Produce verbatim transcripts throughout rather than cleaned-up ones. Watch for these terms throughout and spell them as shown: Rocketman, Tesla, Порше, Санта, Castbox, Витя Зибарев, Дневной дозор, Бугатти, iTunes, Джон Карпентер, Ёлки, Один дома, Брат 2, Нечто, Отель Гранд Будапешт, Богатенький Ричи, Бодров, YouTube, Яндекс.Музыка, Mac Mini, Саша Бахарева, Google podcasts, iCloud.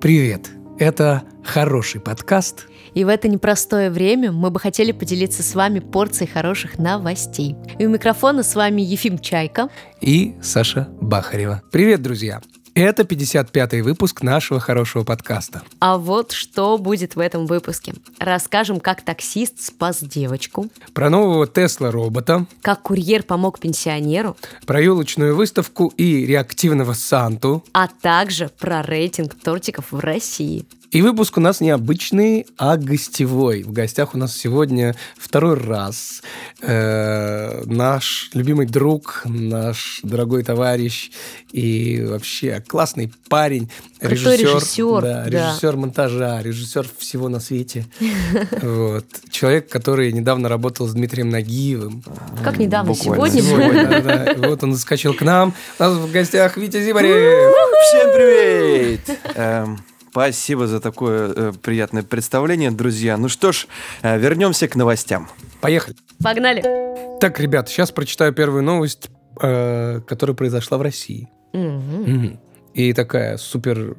Привет! Это хороший подкаст. И в это непростое время мы бы хотели поделиться с вами порцией хороших новостей. И у микрофона с вами Ефим Чайка и Саша Бахарева. Привет, друзья! Это пятьдесят пятый выпуск нашего хорошего подкаста. А вот что будет в этом выпуске. Расскажем, как таксист спас девочку. Про нового Tesla-робота. Как курьер помог пенсионеру. Про елочную выставку и реактивного Санту. А также про рейтинг тортиков в России. И выпуск у нас не обычный, а гостевой. В гостях у нас сегодня второй раз э, наш любимый друг, наш дорогой товарищ и вообще классный парень. Режиссер, режиссер, да, режиссер да. монтажа, режиссер всего на свете. Вот. Человек, который недавно работал с Дмитрием Нагиевым. Как недавно? Буквально. Сегодня? Сегодня, да, да. Вот он заскочил к нам. У нас в гостях Витя Зибарев. Всем привет! Спасибо за такое э, приятное представление, друзья. Ну что ж, э, вернемся к новостям. Поехали. Погнали. Так, ребят, сейчас прочитаю первую новость, э, которая произошла в России. Угу. И такая супер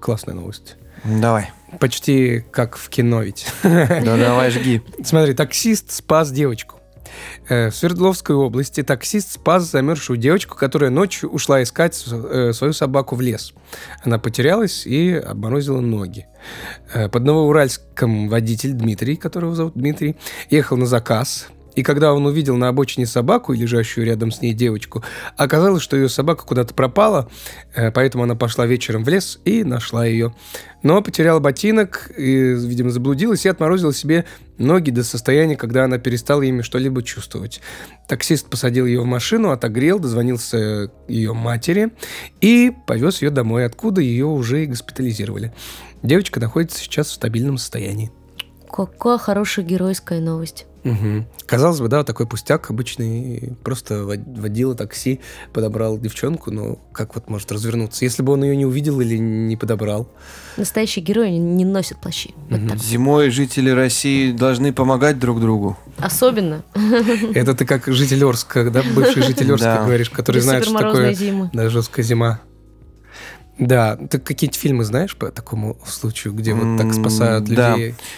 классная новость. Давай. Почти как в кино ведь. Да давай, жги. Смотри, таксист спас девочку. В Свердловской области таксист спас замерзшую девочку, которая ночью ушла искать свою собаку в лес. Она потерялась и обморозила ноги. Под Новоуральском водитель Дмитрий, которого зовут Дмитрий, ехал на заказ. И когда он увидел на обочине собаку и лежащую рядом с ней девочку, оказалось, что ее собака куда-то пропала, поэтому она пошла вечером в лес и нашла ее. Но потеряла ботинок, и, видимо, заблудилась и отморозила себе ноги до состояния, когда она перестала ими что-либо чувствовать. Таксист посадил ее в машину, отогрел, дозвонился ее матери и повез ее домой, откуда ее уже и госпитализировали. Девочка находится сейчас в стабильном состоянии. Какая хорошая геройская новость. Угу. Казалось бы, да, такой пустяк обычный. Просто водила такси, подобрал девчонку, но как вот может развернуться? Если бы он ее не увидел или не подобрал. Настоящие герои не носят плащи. Угу. Вот так. Зимой жители России должны помогать друг другу. Особенно. Это ты как житель Орска, да, бывший житель Орска говоришь, который знает, что такое жесткая зима. Да, ты какие-то фильмы знаешь по такому случаю, где вот так спасают людей?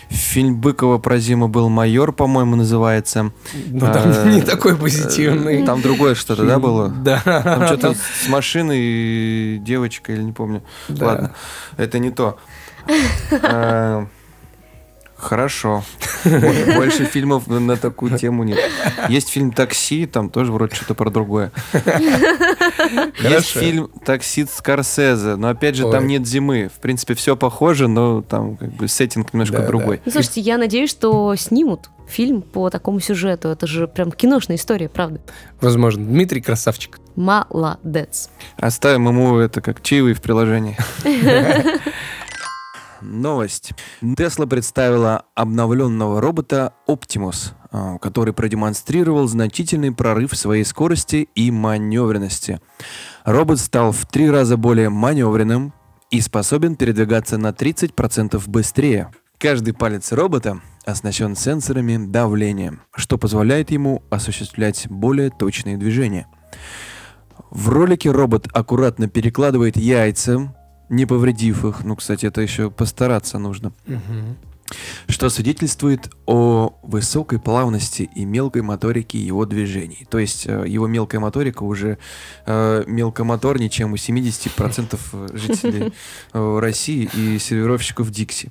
Да, фильм Быкова про зиму был «Майор», по-моему, называется. Ну, там не такой позитивный. Там другое что-то, да, было? Да. Там что-то с машиной и девочкой, или не помню. Ладно, это не то. Хорошо. Больше фильмов на такую тему нет. Есть фильм «Такси», там тоже вроде что-то про другое. Есть фильм «Таксист» Скорсезе, но опять же там нет зимы. В принципе, все похоже, но там как бы сеттинг немножко другой. Слушайте, я надеюсь, что снимут фильм по такому сюжету. Это же прям киношная история, правда? Возможно. Дмитрий красавчик. Молодец. Оставим ему это как чаевые в приложении. Новость. Tesla представила обновленного робота Optimus, который продемонстрировал значительный прорыв в своей скорости и маневренности. Робот стал в три раза более маневренным и способен передвигаться на тридцать процентов быстрее. Каждый палец робота оснащен сенсорами давления, что позволяет ему осуществлять более точные движения. В ролике робот аккуратно перекладывает яйца, не повредив их. Ну, кстати, это еще постараться нужно. Угу. Что свидетельствует о высокой плавности и мелкой моторике его движений. То есть его мелкая моторика уже э, мелкомоторнее, чем у семьдесят процентов жителей э, России и сервировщиков Dixie.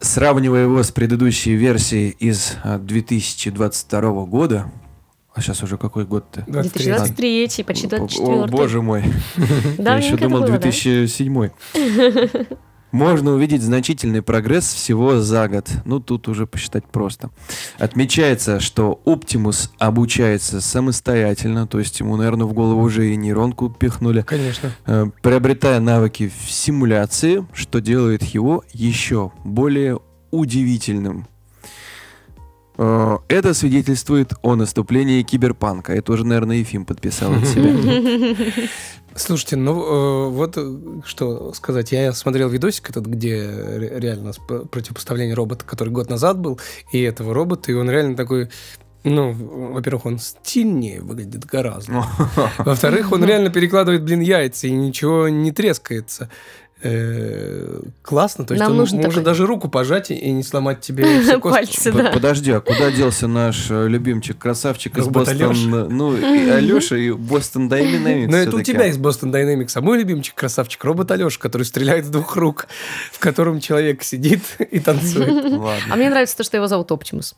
Сравнивая его с предыдущей версией из две тысячи двадцать второго года, а сейчас уже какой год-то? две тысячи двадцать третий, почти двадцать четвёртый. О, боже мой. Я еще думал две тысячи седьмой. Можно увидеть значительный прогресс всего за год. Ну, тут уже посчитать просто. Отмечается, что Optimus обучается самостоятельно, то есть ему, наверное, в голову уже и нейронку пихнули. Конечно. Приобретая навыки в симуляции, что делает его еще более удивительным. Это свидетельствует о наступлении киберпанка. Это уже, наверное, Ефим подписал от себя. Слушайте, ну вот что сказать. Я смотрел видосик этот, где реально противопоставление робота, который год назад был, и этого робота, и он реально такой... Ну, во-первых, он стильнее выглядит гораздо. Во-вторых, он реально перекладывает, блин, яйца, и ничего не трескается. классно, то есть нам он нужно может такой... даже руку пожать и не сломать тебе все кости. Подожди, а куда делся наш любимчик, красавчик из Бостона? Ну, и Алёша, и Boston Dynamics. Ну, это у тебя из Boston Dynamics, а мой любимчик, красавчик, робот Алёша, который стреляет с двух рук, в котором человек сидит и танцует. А мне нравится то, что его зовут Optimus.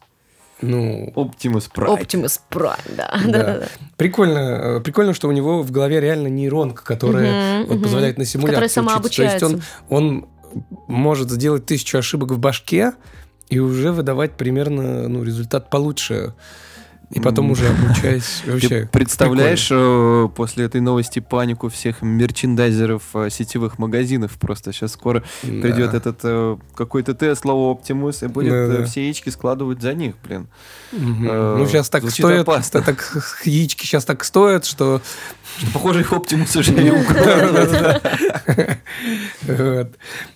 Ну, Optimus Prime. Optimus Prime, да. да. да, да. Прикольно, прикольно, что у него в голове реально нейронка, которая угу, вот, угу. позволяет на симуляции учиться. То есть он, он может сделать тысячу ошибок в башке и уже выдавать примерно ну, результат получше. И потом уже обучаясь вообще. Ты представляешь прикольно. После этой новости панику всех мерчендайзеров сетевых магазинов? Просто сейчас скоро да. придет этот какой-то Tesla Optimus и будет да, да. все яички складывать за них, блин. Угу. Э, ну сейчас так стоят, так, яички сейчас так стоят, что, что похоже их Optimus уже не украдут.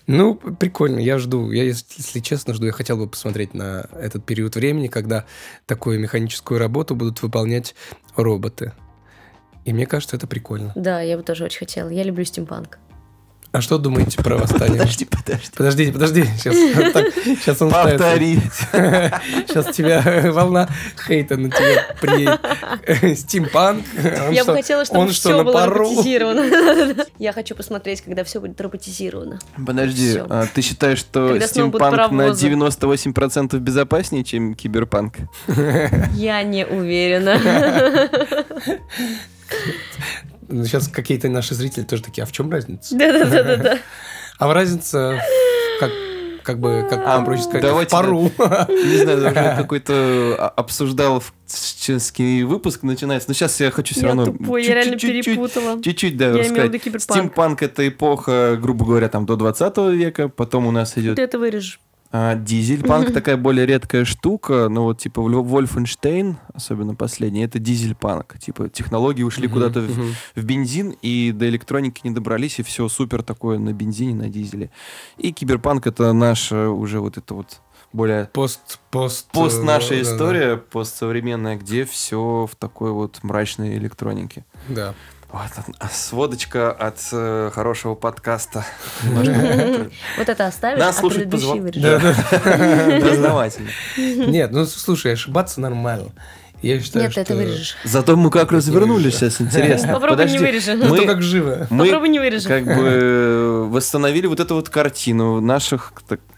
Ну прикольно, я жду, я если честно жду, я хотел бы посмотреть на этот период времени, когда такое механическое работу будут выполнять роботы. И мне кажется, это прикольно. Да, я бы тоже очень хотела. Я люблю стимпанк. А что думаете про восстание? Подожди, подожди. Подожди, подожди. Сейчас, так, сейчас он повторить. Ставится. Сейчас тебя волна хейта на тебя приедет. Стимпанк. Он я что, бы хотела, чтобы он все что, было роботизировано. Я хочу посмотреть, когда все будет роботизировано. Подожди, а ты считаешь, что когда стимпанк на девяносто восемь процентов безопаснее, чем киберпанк? Я не уверена. Сейчас какие-то наши зрители тоже такие, а в чем разница? Да-да-да-да. А в разница, как, как бы, как а, проще сказать, в пару. Не знаю, уже какой-то обсуждал честный выпуск начинается. Но сейчас я хочу все я равно... Тупой, чуть, я реально чуть, перепутала. Чуть-чуть, да, я рассказать. Стимпанк — это эпоха, грубо говоря, там до двадцатого века. Потом у нас идет... Ты это вырежешь. А, дизельпанк mm-hmm. такая более редкая штука, но вот типа Вольфенштейн, особенно последний, это дизельпанк. Типа технологии ушли mm-hmm. куда-то mm-hmm. В, в бензин, и до электроники не добрались, и все супер такое на бензине, на дизеле. И киберпанк — это наша уже вот это вот более... Пост, пост, пост наша да, история, да, да. постсовременная, где все в такой вот мрачной электронике. Да. Вот, сводочка от э, хорошего подкаста. Вот это оставишь, а предыдущий вырежешь. Познавательно. Нет, ну слушай, ошибаться нормально. Я считаю, нет, что... это вырежешь. Зато мы как развернулись сейчас, интересно. Попробуй не вырежем. Мы как живо. Попробуй не вырежем. Как бы восстановили вот эту вот картину наших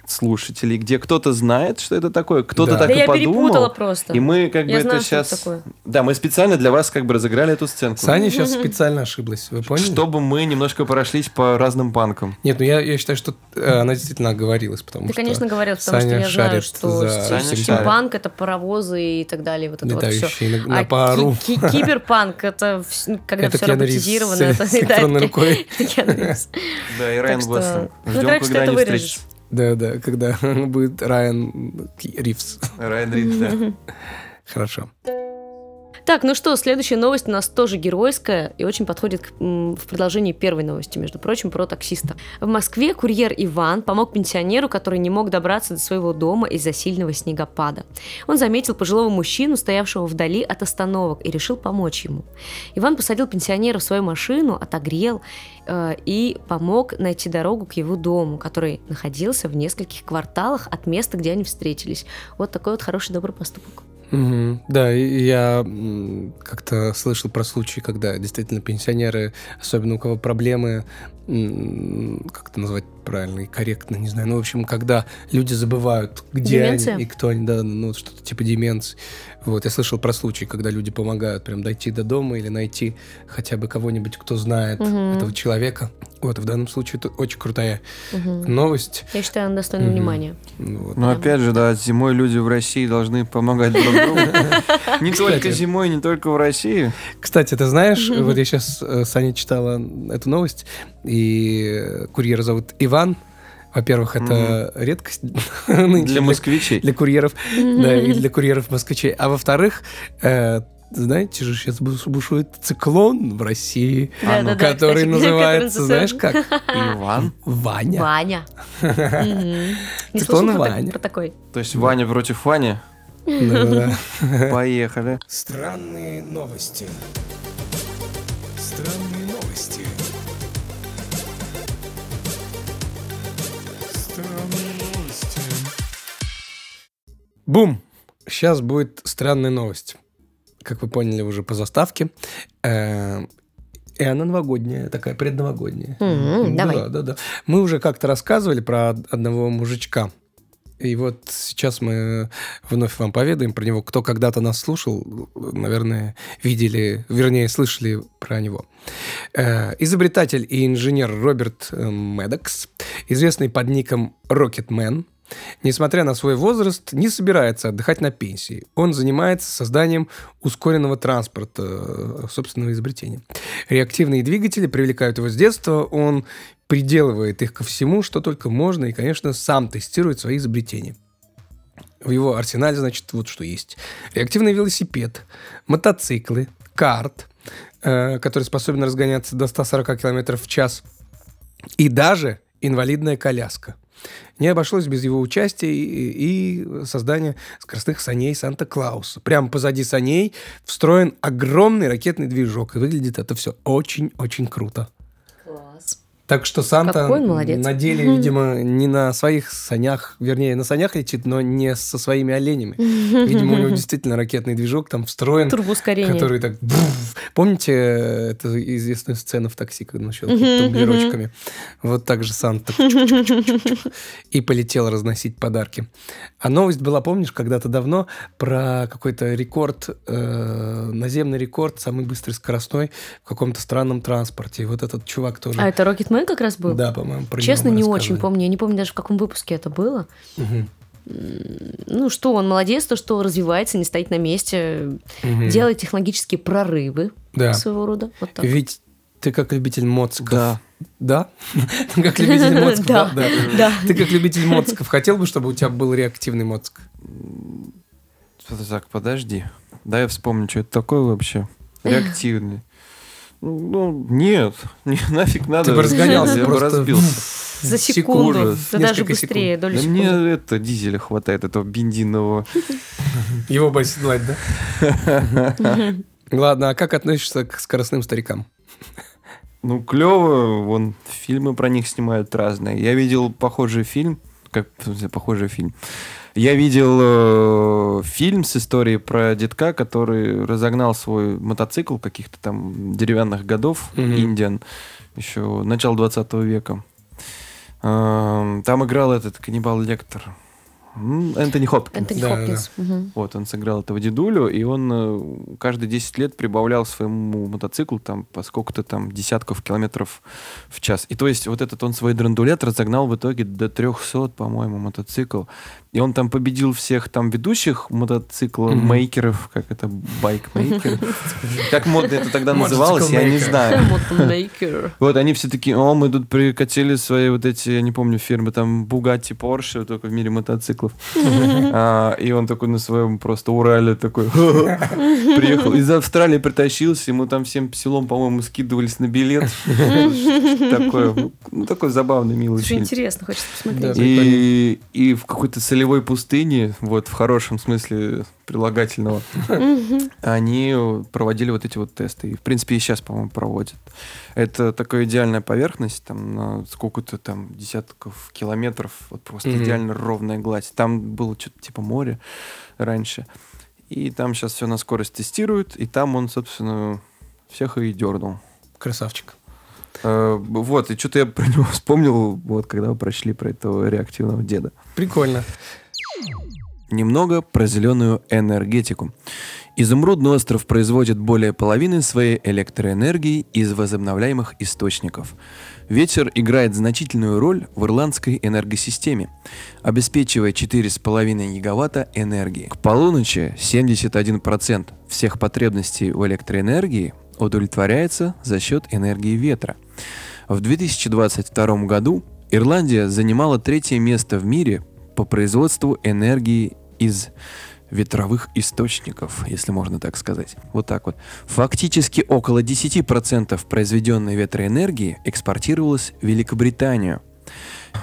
слушателей, где кто-то знает, что это такое, кто-то да. так да и я подумал. Я перепутала просто. И мы как я бы знаю, это сейчас... Такое. Да, мы специально для вас как бы разыграли эту сценку. Саня сейчас специально ошиблась, вы поняли? Чтобы мы немножко прошлись по разным банкам. Нет, ну я, я считаю, что она действительно оговорилась, потому ты, что... Ты, конечно, говорила, потому Саня что я знаю, что стимпанк — это паровозы и так далее, вот это летающие вот все. На, на а пару. Ки- ки- киберпанк — это когда это все роботизировано. Это с электронной рукой. Да, и Райан Гослинг. Ждем, когда они встретятся. Да, да, когда будет Райан Ривз. Райан Ривз, да. Хорошо. Так, ну что, следующая новость у нас тоже геройская и очень подходит к, м, в продолжении первой новости, между прочим, про таксиста. В Москве курьер Иван помог пенсионеру, который не мог добраться до своего дома из-за сильного снегопада. Он заметил пожилого мужчину, стоявшего вдали от остановок, и решил помочь ему. Иван посадил пенсионера в свою машину, отогрел э, и помог найти дорогу к его дому, который находился в нескольких кварталах от места, где они встретились. Вот такой вот хороший добрый поступок. Угу. Да, я как-то слышал про случаи, когда действительно пенсионеры, особенно у кого проблемы, как это назвать правильно и корректно, не знаю, ну, в общем, когда люди забывают, где деменция. Они и кто они, да, ну, что-то типа деменции. Вот, я слышал про случаи, когда люди помогают прям дойти до дома или найти хотя бы кого-нибудь, кто знает угу. этого человека. Вот, в данном случае это очень крутая угу. новость. Я считаю, она достойна угу. внимания. Вот. Ну, да. опять же, да, зимой люди в России должны помогать друг другу. Не только зимой, не только в России. Кстати, ты знаешь, вот я сейчас, Саня, читала эту новость, и курьера зовут Иван. Во-первых, это mm-hmm. редкость для москвичей, для курьеров, mm-hmm. да, и для курьеров москвичей. А во-вторых, э, знаете же, сейчас бушует циклон в России, да, да, который да, называется, знаешь как? Иван, Ваня. Ваня. Mm-hmm. Циклон Ваня. То есть Ваня против Вани. Поехали. Странные новости. Странные новости. Бум! Сейчас будет странная новость. Как вы поняли уже по заставке. Э- И она новогодняя, такая предновогодняя. Mm-hmm, да, давай. да, да. Мы уже как-то рассказывали про одного мужичка. И вот сейчас мы вновь вам поведаем про него. Кто когда-то нас слушал, наверное, видели, вернее, слышали про него. Изобретатель и инженер Роберт Мэддокс, известный под ником Rocketman, несмотря на свой возраст, не собирается отдыхать на пенсии. Он занимается созданием ускоренного транспорта, собственного изобретения. Реактивные двигатели привлекают его с детства, он приделывает их ко всему, что только можно, и, конечно, сам тестирует свои изобретения. В его арсенале, значит, вот что есть. Реактивный велосипед, мотоциклы, карт, э, который способен разгоняться до сто сорок километров в час, и даже инвалидная коляска. Не обошлось без его участия и, и создания скоростных саней Санта-Клауса. Прямо позади саней встроен огромный ракетный движок. И выглядит это все очень-очень круто. Класс. Так что Санта на деле, видимо, не на своих санях, вернее, на санях летит, но не со своими оленями. Видимо, у него действительно ракетный движок там встроен. Турбоускорение. Который так... Помните эту известную сцену в «Такси», когда он начал тумблерочками? Вот так же Санта. И полетел разносить подарки. А новость была, помнишь, когда-то давно про какой-то рекорд, наземный рекорд, самый быстрый скоростной в каком-то странном транспорте. И вот этот чувак тоже... А это Rocketman как раз был? Да, по-моему. Честно, не очень помню. Я не помню даже, в каком выпуске это было. Угу. Ну, что он молодец, то, что развивается, не стоит на месте, угу. делает технологические прорывы да. своего рода. Вот так. Ведь ты как любитель моцков. Да. Да? Ты как любитель моцков. Да. Да. Ты как любитель моцков. Хотел бы, чтобы у тебя был реактивный моцк? Так, подожди. Дай я вспомню, что это такое вообще. Реактивный. Ну, нет, не, нафиг надо. Ты бы разгонялся, я бы разбился. За секунду, да даже быстрее, доли секунды. Мне это, дизеля хватает, этого бензинового. Его бы оседлать, да? Ладно, а как относишься к скоростным старикам? Ну, клево, вон, фильмы про них снимают разные. Я видел похожий фильм, как, похожий фильм. Я видел э, фильм с историей про детка, который разогнал свой мотоцикл каких-то там деревянных годов, Индиан, mm-hmm. еще начало двадцатого века. Э, там играл этот каннибал Лектор. Энтони Хопкинс. Энтони да, Хопкинс. Да, да. Угу. Вот, он сыграл этого дедулю, и он каждые десять лет прибавлял своему мотоциклу там, по сколько-то там десятков километров в час. И то есть вот этот он свой драндулет разогнал в итоге до трехсот, по-моему, мотоцикл. И он там победил всех там ведущих мотоцикломейкеров, mm-hmm. как это, байкмейкеры. Как модно это тогда называлось, я не знаю. Вот они все такие, о, мы тут прикатили свои вот эти, я не помню, фирмы, там, Бугатти, Порше, только в мире мотоциклов. И он такой на своем просто Урале такой приехал. Из Австралии притащился, ему там всем селом, по-моему, скидывались на билет. Такой забавный, милый фильм. Очень интересно, хочется посмотреть. И в какой-то целевой полевой пустыни, вот в хорошем смысле прилагательного, они проводили вот эти вот тесты. И, в принципе, и сейчас, по-моему, проводят. Это такая идеальная поверхность, там, на сколько-то там десятков километров, вот просто mm-hmm. идеально ровная гладь. Там было что-то типа моря раньше. И там сейчас все на скорость тестируют, и там он, собственно, всех и дернул. Красавчик. Вот, и что-то я про него вспомнил, вот, когда вы прочли про этого реактивного деда. Прикольно. Немного про зеленую энергетику. Изумрудный остров производит более половины своей электроэнергии из возобновляемых источников. Ветер играет значительную роль в ирландской энергосистеме, обеспечивая четыре целых пять десятых гигаватта энергии. К полуночи семьдесят один процент всех потребностей в электроэнергии удовлетворяется за счет энергии ветра. В две тысячи двадцать втором году Ирландия занимала третье место в мире по производству энергии из ветровых источников, если можно так сказать. Вот так вот. Фактически около десять процентов произведенной ветроэнергии экспортировалось в Великобританию.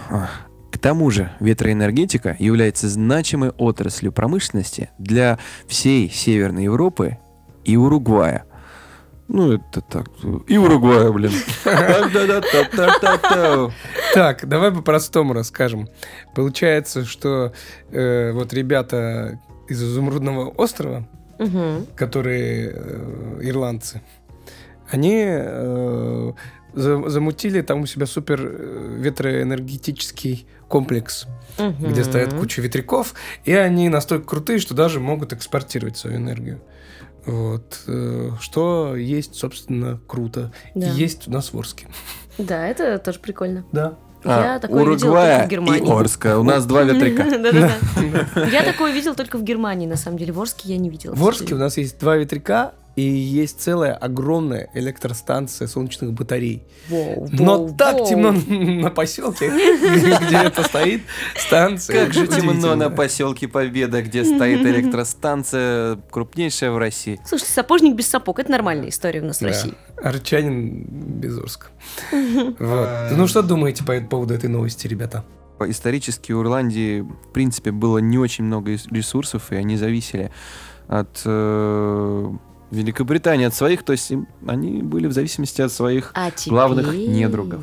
К тому же ветроэнергетика является значимой отраслью промышленности для всей Северной Европы и Уругвая. Ну, это так. И Уругвай, блин. Так, давай по-простому расскажем. Получается, что э, вот ребята из Изумрудного острова, угу. которые э, ирландцы, они э, за- замутили там у себя супер ветроэнергетический комплекс, угу. где стоят куча ветряков, и они настолько крутые, что даже могут экспортировать свою энергию. Вот. Что есть, собственно, круто. Да. И есть у нас в Орске. Да, это тоже прикольно. Да. Я а, такое видел только в Германии. И Орска. У нас два ветряка. Я такое видел только в Германии, на самом деле. В Орске я не видела. В Орске у нас есть два ветряка, и есть целая огромная электростанция солнечных батарей. Воу, Но воу, так воу. темно на поселке, где это стоит станция. Как же темно на поселке Победа, где стоит электростанция, крупнейшая в России. Слушайте, сапожник без сапог, это нормальная история у нас в России. Арчанин без Орска. Ну что думаете по поводу этой новости, ребята? Исторически у Ирландии, в принципе, было не очень много ресурсов, и они зависели от... Великобритания от своих, то есть они были в зависимости от своих а главных недругов.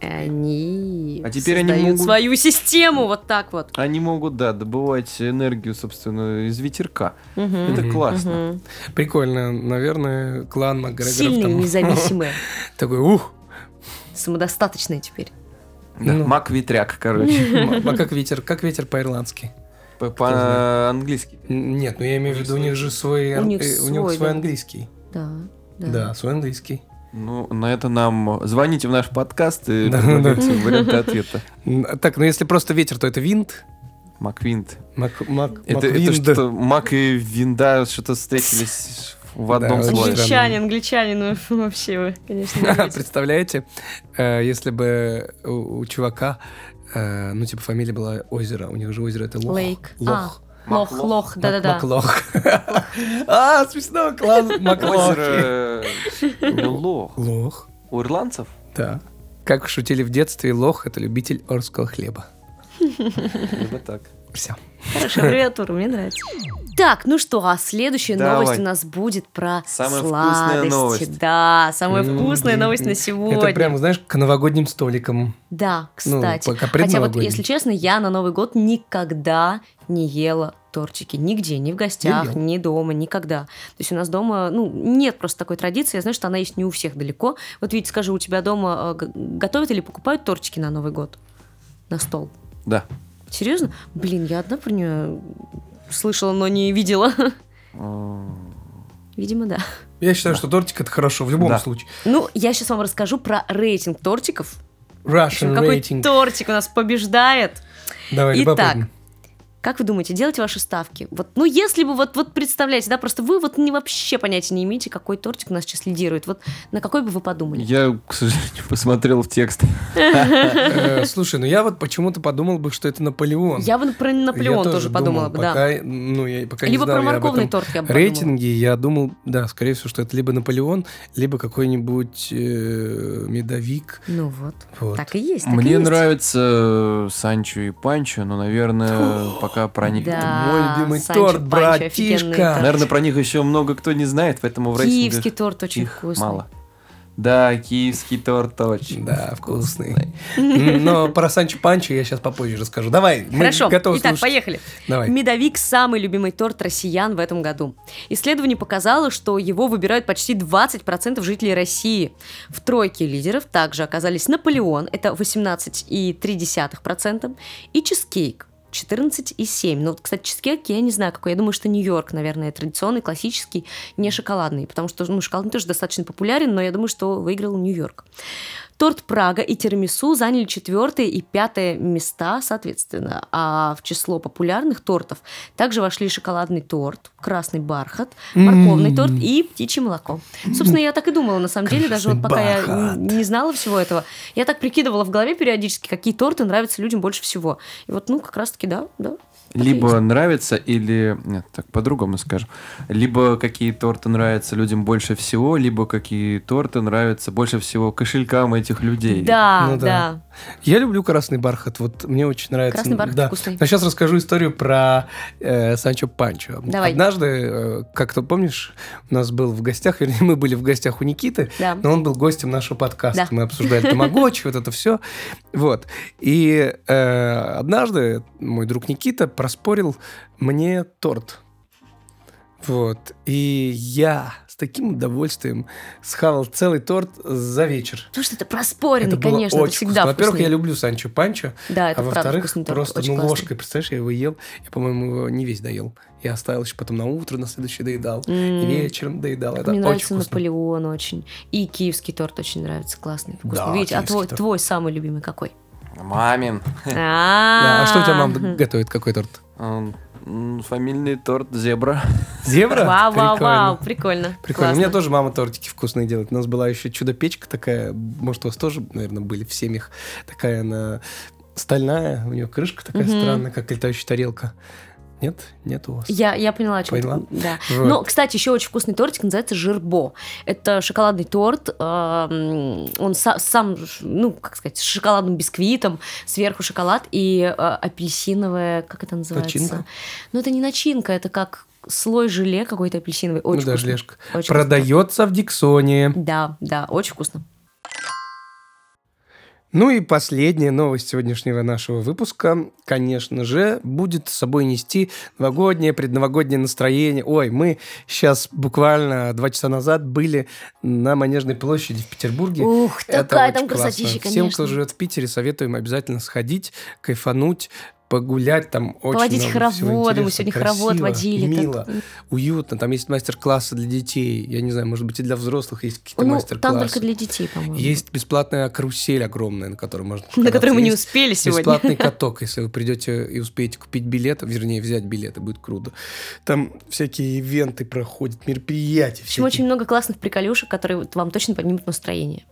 Они, а теперь создают они могут... свою систему вот так вот. Они могут, да, добывать энергию, собственно, из ветерка. Угу. Это угу. классно. Угу. Прикольно. Наверное, клан Макгрегоров. Сильные, там... независимые. Такой, ух! Самодостаточные теперь. Да, ну. Мак-ветряк, короче. А как ветер? Как ветер по-ирландски? По-английски? Нет, ну я имею в виду, у них же свой, у них свой, у них свой да. английский. Да, да. Да, свой английский. Ну, на это нам... Звоните в наш подкаст и предлагайте варианты ответа. Так, ну если просто ветер, то это винт. Маквинт. Это что, мак и винда что-то встретились в одном слове. Англичанин, англичанин вообще вы, конечно. Представляете, если бы у чувака... Ну, типа, фамилия была Озеро. У них же озеро — это Лох. Лейк. Лох. А, Лох, Лох, Лох, да-да-да. Маклох. А, смешно, клан Маклохи. Лох. Лох. У ирландцев? Да. Как шутили в детстве, Лох — это любитель орского хлеба. Либо так. Все. Хорошая аббревиатура, мне нравится. Так, ну что, а следующая Давай. новость у нас будет про самая сладости. Новость. Да, самая mm-hmm. вкусная новость на сегодня. Это прям, знаешь, к новогодним столикам. Да, кстати. Ну, хотя вот, если честно, я на Новый год никогда не ела тортики. Нигде, ни в гостях, ни дома, никогда. То есть у нас дома, ну, нет просто такой традиции. Я знаю, что она есть не у всех далеко. Вот, Витя, скажи, у тебя дома готовят или покупают тортики на Новый год? На стол? Да. Серьезно? Блин, я одна про нее слышала, но не видела. Видимо, да. Я считаю, да. что тортик — это хорошо в любом да. случае. Ну, я сейчас вам расскажу про рейтинг тортиков. Russian Какой рейтинг. Тортик у нас побеждает. Давай, итак, как вы думаете, делайте ваши ставки? Вот, ну, если бы, вот, вот представляете, да, просто вы вот не вообще понятия не имеете, какой тортик у нас сейчас лидирует. Вот на какой бы вы подумали? Я, к сожалению, посмотрел в текст. Слушай, ну я вот почему-то подумал бы, что это Наполеон. Я бы про Наполеон тоже подумала бы, да. Либо про морковный торт я бы подумала. Рейтинги, я думал, да, скорее всего, что это либо Наполеон, либо какой-нибудь медовик. Ну вот, так и есть. Мне нравится Санчо и Панчо, но, наверное... Пока про них. Да, мой любимый Санчо, торт, братишка. Торт. Наверное, про них еще много кто не знает, поэтому в рейтинге... Киевский торт очень вкусный. Мало. Да, киевский торт очень да, вкусный. Но про Санчо Панчо я сейчас попозже расскажу. Давай, мы Хорошо. готовы Итак, слушать. Поехали. Давай. Медовик – самый любимый торт россиян в этом году. Исследование показало, что его выбирают почти двадцать процентов жителей России. В тройке лидеров также оказались Наполеон – это восемнадцать целых три десятых процента, и чизкейк. четырнадцать целых семь десятых процента. Ну, кстати, чизкейк, я не знаю, какой. Я думаю, что Нью-Йорк, наверное, традиционный, классический, не шоколадный. Потому что, ну, шоколадный тоже достаточно популярен, но я думаю, что выиграл Нью-Йорк. Торт Прага и тирамису заняли четвертое и пятое места, соответственно. А в число популярных тортов также вошли шоколадный торт, красный бархат, морковный mm-hmm. торт и птичье молоко. Собственно, я так и думала, на самом красный деле, даже вот пока бархат. Я не знала всего этого, я так прикидывала в голове периодически, какие торты нравятся людям больше всего. И вот, ну, как раз-таки, да, да. Либо есть. Нравится, или... Нет, так по-другому скажем. Либо какие торты нравятся людям больше всего, либо какие торты нравятся больше всего кошелькам этих людей. Да, ну, да. да. Я люблю красный бархат. Вот мне очень нравится. Красный бархат да. вкусный. Но сейчас расскажу историю про э, Санчо Панчо. Давай. Однажды, э, как ты помнишь, у нас был в гостях, вернее, мы были в гостях у Никиты, да. но он был гостем нашего подкаста. Да. Мы обсуждали тамагочи, вот это все. Вот. И однажды мой друг Никита проспорил мне торт. Вот. И я с таким удовольствием схавал целый торт за вечер. Потому что это проспоренный, это конечно, это всегда вкусно. Во-первых, я люблю Санчо Панчо, да, а во-вторых, просто ну, ложкой, представляешь, я его ел, я, по-моему, его не весь доел. Я оставил еще потом на утро, на следующий доедал, mm. и вечером доедал. Это мне нравится Наполеон очень. И киевский торт очень нравится, классный, вкусный. Да, Видите, а твой, твой самый любимый какой? Мамин. А что у тебя мама готовит? Какой торт? Фамильный торт «Зебра». Зебра? Вау-вау-вау, прикольно. Прикольно. У меня тоже мама тортики вкусные делает. У нас была еще чудо-печка такая, может, у вас тоже, наверное, были в семьях. Такая она стальная, у нее крышка такая mm-hmm. странная, как летающая тарелка. Нет? Нет у вас. Я, я поняла, о чем ты. Да. Вот. Но, кстати, еще очень вкусный тортик называется «Жирбо». Это шоколадный торт. Он сам, ну, как сказать, с шоколадным бисквитом, сверху шоколад и апельсиновая, как это называется? Начинка. Ну, это не начинка, это как слой желе какой-то апельсиновый. Очень ну, вкусно. Да, очень продается вкусно. В Диксоне. Да, да, очень вкусно. Ну и последняя новость сегодняшнего нашего выпуска, конечно же, будет с собой нести новогоднее, предновогоднее настроение. Ой, мы сейчас буквально два часа назад были на Манежной площади в Петербурге. Ух, это такая там красотища, конечно. Всем, кто живет в Питере, советуем обязательно сходить, кайфануть, погулять там очень Поводить много всего интересного. Мы сегодня красиво, хоровод водили. Мило, так. уютно. Там есть мастер-классы для детей. Я не знаю, может быть, и для взрослых есть какие-то ну, мастер-классы. Там только для детей, по-моему. Есть бесплатная карусель огромная, на которой можно кататься. На которой мы не успели сегодня. Бесплатный каток. Если вы придете и успеете купить билеты, вернее, взять билеты, будет круто. Там всякие ивенты проходят, мероприятия. В общем, всякие. Очень много классных приколюшек, которые вам точно поднимут настроение.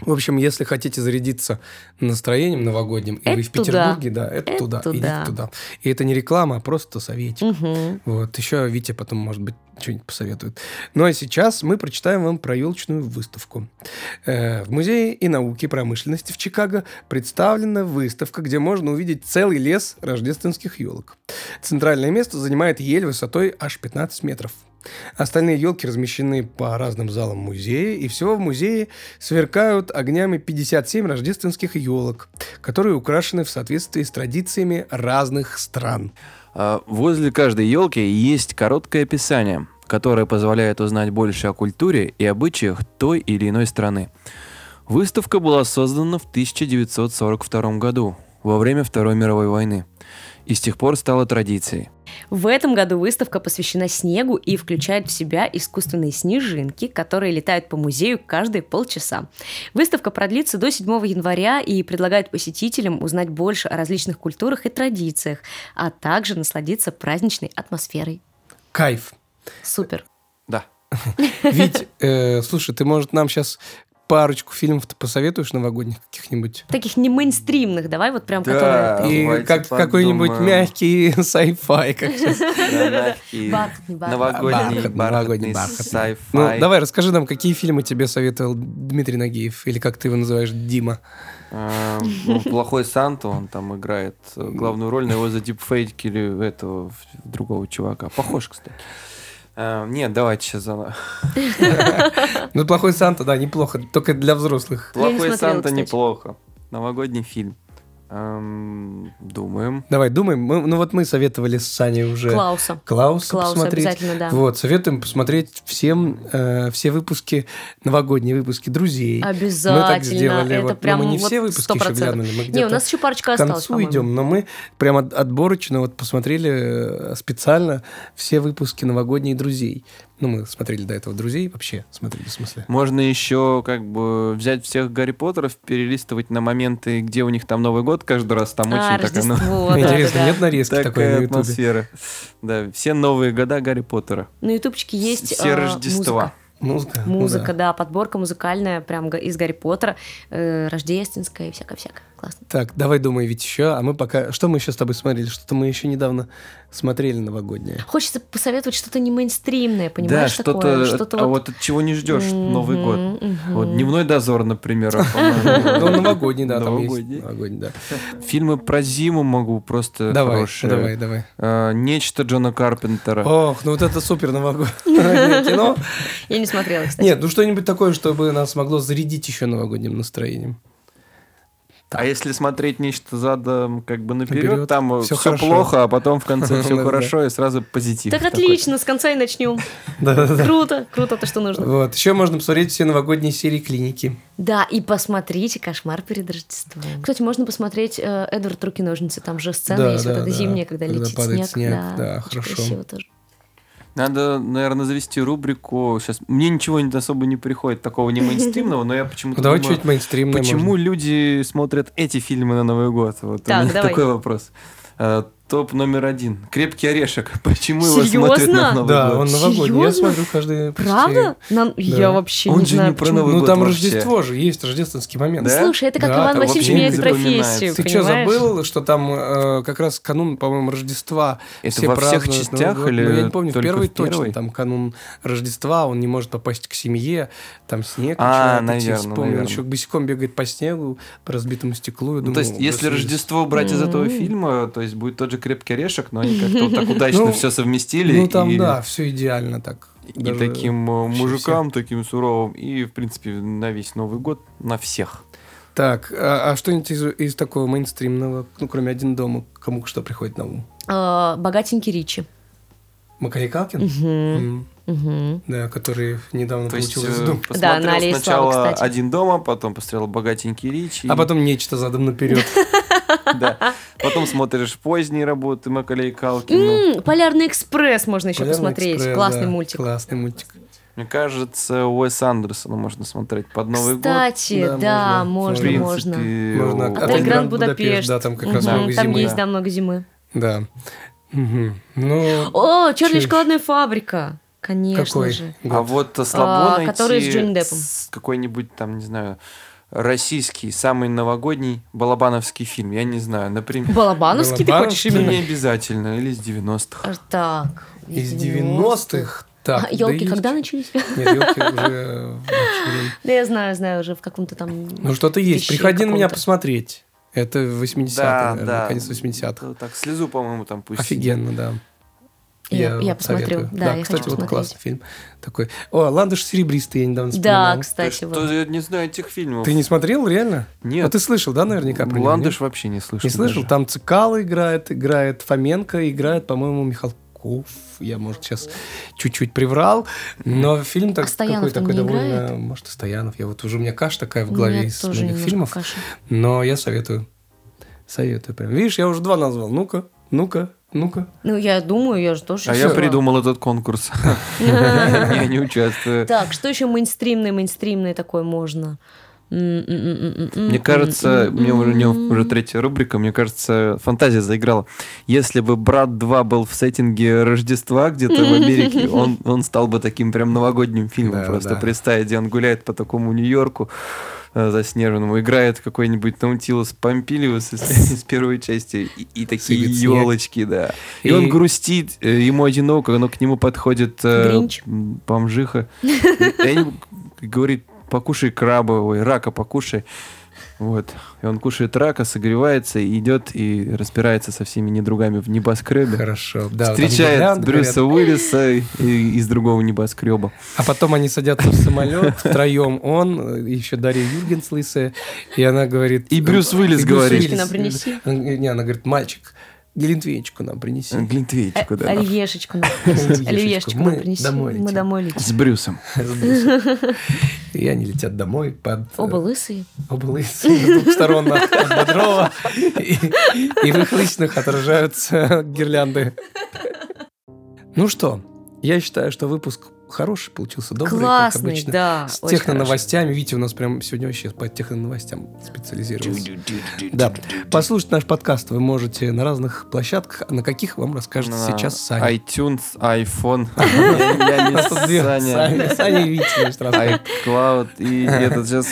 В общем, если хотите зарядиться настроением новогодним, это и вы в Петербурге, туда. да, это, это туда, туда, идите туда. И это не реклама, а просто советик. Угу. Вот. Еще Витя потом, может быть, что-нибудь посоветует. Ну, а сейчас мы прочитаем вам про елочную выставку. В Музее и науки и промышленности в Чикаго представлена выставка, где можно увидеть целый лес рождественских елок. Центральное место занимает ель высотой аж пятнадцать метров. Остальные елки размещены по разным залам музея, и всего в музее сверкают огнями пятьдесят семь рождественских елок, которые украшены в соответствии с традициями разных стран. Возле каждой елки есть короткое описание, которое позволяет узнать больше о культуре и обычаях той или иной страны. Выставка была создана в тысяча девятьсот сорок втором году, во время Второй мировой войны, и с тех пор стала традицией. В этом году выставка посвящена снегу и включает в себя искусственные снежинки, которые летают по музею каждые полчаса. Выставка продлится до седьмого января и предлагает посетителям узнать больше о различных культурах и традициях, а также насладиться праздничной атмосферой. Кайф. Супер. Да. Вить, слушай, ты, может, нам сейчас... парочку фильмов ты посоветуешь новогодних каких-нибудь? Таких не мейнстримных, давай вот прям, да, которые... И как, какой-нибудь мягкий sci-fi, как сейчас. Новогодний sci-fi. Ну, давай, расскажи нам, какие фильмы тебе советовал Дмитрий Нагиев, или как ты его называешь, Дима? Плохой Санта, он там играет главную роль, но его за дипфейкили этого другого чувака. Похож, кстати. Uh, нет, давайте сейчас заново. Ну, «Плохой Санта», да, неплохо. Только для взрослых. «Плохой Санта» неплохо. Новогодний фильм. Думаем. Давай, думаем. Ну, вот мы советовали с Саней уже Клауса. Клауса посмотреть. Обязательно, да. Вот, советуем посмотреть всем все выпуски, новогодние выпуски «Друзей». Обязательно. Мы так сделали. Мы не все выпуски еще глянули. Не, у нас еще парочка осталась, по-моему. К концу идем, но мы прям отборочно вот посмотрели специально все выпуски новогодних «Друзей». Ну, мы смотрели до этого «Друзей», вообще смотрели, в смысле. Можно еще как бы взять всех Гарри Поттеров, перелистывать на моменты, где у них там Новый год каждый раз. Там а, очень так, ну, да, интересно, да, нет нарезки такая такой на Ютубе. Атмосфера. Да, все новые года Гарри Поттера. На Ютубчике есть все а, Рождества. Музыка. Музыка, ну, да. да, подборка музыкальная прям из Гарри Поттера, э, рождественская и всякое-всякое. классно. Так, давай думай ведь еще. А мы пока... Что мы еще с тобой смотрели? Что-то мы еще недавно смотрели новогоднее. Хочется посоветовать что-то не мейнстримное, понимаешь, да, такое? Да, что-то... А вот от чего не ждешь mm-hmm, Новый год. Mm-hmm. Вот «Дневной дозор», например. Ну, новогодний, да, там есть. Новогодний, да. Фильмы про зиму могу просто хорошие. Давай, давай, давай. «Нечто» Джона Карпентера. Ох, ну вот это супер новогоднее кино. Я не смотрела, кстати. Нет, ну что-нибудь такое, чтобы нас могло зарядить еще новогодним настроением. А если смотреть «Нечто» задом как бы наперед, наперед. Там все, все плохо, а потом в конце все хорошо и сразу позитив. Так такой. Отлично, с конца и начнем. Круто, круто, то, что нужно. Вот. Еще можно посмотреть все новогодние серии «Клиники». Да, и посмотрите «Кошмар перед Рождеством». Кстати, можно посмотреть «Эдвард Руки-ножницы». Там же сцена есть вот эта зимняя, когда летит снег. Да, хорошо. Надо, наверное, завести рубрику. Сейчас мне ничего особо не приходит такого не мейнстримного, но я почему-то давай думаю, чуть мейнстримное почему можно. Люди смотрят эти фильмы на Новый год? Вот так, у меня давай. Такой вопрос. А, топ номер один. «Крепкий орешек». Почему серьезно? Его смотрят на Новый да, год? Да, он новогодний. Я смотрю каждый... Правда? Да. Я вообще он не знаю, не почему. Новый ну, год там вообще. Рождество же, есть рождественский момент. Да? Слушай, это как да, Иван Васильевич меняет профессию, ты что, забыл, что там э, как раз канун, по-моему, Рождества? Это все во всех частях или ну, я не помню, в первой, в первой точно. Там канун Рождества, он не может попасть к семье, там снег. А, наверное, вспомнил, наверное. Он еще босиком бегает по снегу, по разбитому стеклу. Ну, думаю, то есть, если Рождество брать из этого фильма, то есть будет тот же «Крепкий орешек», но они как-то вот так удачно ну, все совместили. Ну, там, и, да, все идеально так. И даже таким мужикам, все. Таким суровым, и, в принципе, на весь Новый год, на всех. Так, а, а что-нибудь из, из такого мейнстримного, ну, кроме «Один дома», кому что приходит на ум? А, «Богатенький Ричи». Макарий Калкин? Угу. Mm. Угу. Да, который недавно то получил есть, задум. Да, на Аллее Славы, кстати. Сначала «Один дома», потом посмотрел «Богатенький Ричи». А потом «Нечто» задом наперед. Да. Потом смотришь поздние работы Макария Калкина. «Полярный экспресс» можно еще посмотреть. Классный мультик. Классный мультик. Мне кажется, Уэс Андерсона можно смотреть под Новый год. Кстати, да, можно, можно. «Отель Гранд Будапешт». Да, там как раз много зимы. Там есть, да, много зимы. Да. О, «Чарли и шоколадная фабрика». Конечно какой? Же. Год. А вот слабо а, найти с какой-нибудь там, не знаю, российский, самый новогодний балабановский фильм. Я не знаю, например... Балабановский, балабановский ты хочешь именно? Не обязательно, или из девяностых. Так, из девяностых? Так, а, «Ёлки» да когда есть? Начались? Нет, «Ёлки» уже... Да я знаю, знаю, уже в каком-то там... Ну что-то есть, приходи на меня посмотреть. Это восьмидесятые, наверное, конец восьмидесятых. Так, слезу, по-моему, там пусть. Офигенно, да. Я, я посмотрю. Да, да я кстати, вот классный фильм такой. О, «Ландыш серебристый» я недавно вспоминал. Да, кстати. Ты вот. Что, я не знаю этих фильмов. Ты не смотрел, реально? Нет. А ты слышал, да, наверняка? Про «Ландыш» него, вообще не слышал. Не слышал? Даже. Там Цикало играет, играет Фоменко, играет, по-моему, Михалков. Я, может, сейчас чуть-чуть приврал. Но фильм так, а какой такой довольно... Играет? Может, и Стоянов. Я вот уже у меня каша такая в голове из многих фильмов. Каши. Но я советую. Советую прям. Видишь, я уже два назвал. Ну-ка, ну-ка. Ну-ка. Ну, я думаю, я же тоже... А все. Я придумал этот конкурс. Я не участвую. Так, что еще мейнстримное, мейнстримное такое можно? Мне кажется, у меня уже третья рубрика, мне кажется, фантазия заиграла. Если бы «Брат два» был в сеттинге Рождества где-то в Америке, он стал бы таким прям новогодним фильмом. Просто представить, где он гуляет по такому Нью-Йорку заснеженному, играет какой-нибудь Наутилус Помпилиус из первой части, и такие елочки, да. И он грустит, ему одиноко, но к нему подходит бомжиха. Говорит, покушай краба, ой, рака покушай. Вот. И он кушает рака, согревается, и идет и распирается со всеми недругами в небоскребе. Хорошо. Да, встречает Гранд, Брюса Уиллиса из другого небоскреба. А потом они садятся в самолет втроем. Он, еще Дарья Юргенс лысая, и она говорит... И Брюс Уиллис говорит... Не, она говорит, мальчик, глинтвейчку нам принеси. Глинтвейчку, да. Оливьешечку нам принеси. Оливьешечку нам принеси. Мы домой летим. С Брюсом. С Брюсом. И они летят домой под... Оба лысые. Оба лысые. С двух сторон от Бодрова. И в их лысинах отражаются гирлянды. Ну что, я считаю, что выпуск хороший получился. Добрый, классный, как обычно. Да, с техноновостями. Витя у нас прям сегодня вообще по техноновостям специализировался. Да. Послушать наш подкаст вы можете на разных площадках, на каких вам расскажет на сейчас Саня. iTunes, iPhone. Я не Саня. Саня и Витя. iCloud и этот сейчас...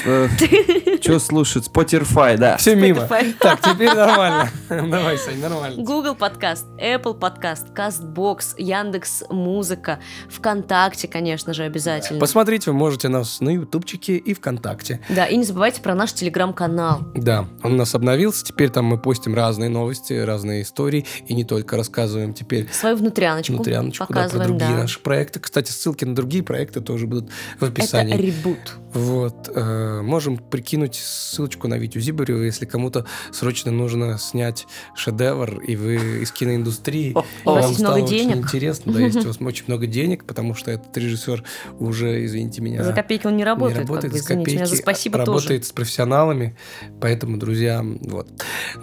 Что слушать? Spotify, да. Все мимо. Так, теперь нормально. Давай, Сань, нормально. Google подкаст, Apple подкаст, Castbox, Яндекс.Музыка, ВКонтакте, конечно же, обязательно. Посмотреть вы можете нас на ютубчике и ВКонтакте. Да, и не забывайте про наш телеграм-канал. Да, он у нас обновился. Теперь там мы постим разные новости, разные истории. И не только рассказываем теперь свою внутряночку. Внутряночку, показываем, да, про другие, да, наши проекты. Кстати, ссылки на другие проекты тоже будут в описании. Это ребут. Вот. Э, можем прикинуть ссылочку на Витю Зибарева, если кому-то срочно нужно снять шедевр, и вы из киноиндустрии. У вас есть много денег. Интересно, да, есть у вас очень много денег, потому что этот режиссер уже, извините меня, за копейки он не работает. Не работает за копейки, работает с профессионалами. Поэтому, друзья, вот.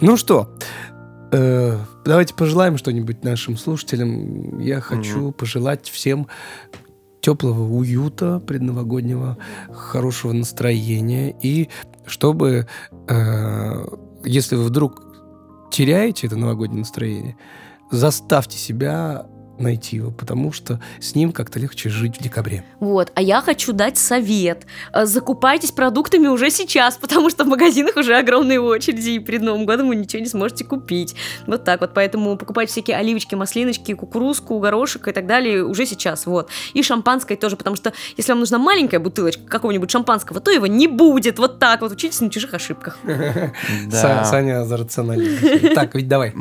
Ну что, давайте пожелаем что-нибудь нашим слушателям. Я хочу пожелать всем теплого уюта предновогоднего, хорошего настроения. И чтобы, э, если вы вдруг теряете это новогоднее настроение, заставьте себя найти его, потому что с ним как-то легче жить в декабре. Вот, а я хочу дать совет. Закупайтесь продуктами уже сейчас, потому что в магазинах уже огромные очереди, и перед Новым годом вы ничего не сможете купить. Вот так вот, поэтому покупайте всякие оливочки, маслиночки, кукурузку, горошек и так далее уже сейчас, вот. И шампанское тоже, потому что если вам нужна маленькая бутылочка какого-нибудь шампанского, то его не будет, вот так вот, учитесь на чужих ошибках. Саня за рациональность. Так, ведь давай.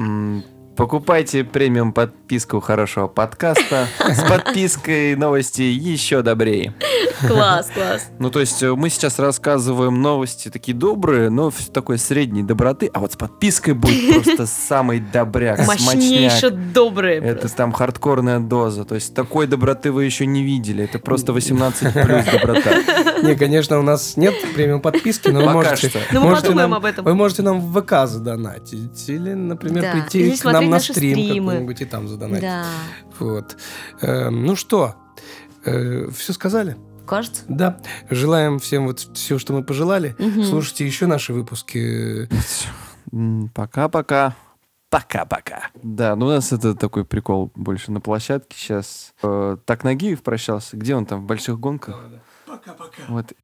Покупайте премиум подписку хорошего подкаста. С подпиской новости еще добрее. Класс, класс. Ну, то есть мы сейчас рассказываем новости такие добрые, но такой средней доброты. А вот с подпиской будет просто самый добряк, смачняк. Мощнейше добрые. Это там хардкорная доза. То есть такой доброты вы еще не видели. Это просто восемнадцать плюс доброта. Не, конечно, у нас нет премиум подписки, но вы можете... Но мы подумаем об этом. Вы можете нам в ВК задонатить. Или, например, прийти к нам на стрим какой-нибудь и там задонатить. Да. Вот. Э, ну что, э, все сказали? Кажется. Да. Желаем всем вот все, что мы пожелали. Угу. Слушайте еще наши выпуски. Пока-пока. Пока-пока. Да, ну у нас это такой прикол больше на площадке сейчас. Э, так Нагиев прощался. Где он там? В больших гонках? Пока-пока. Вот.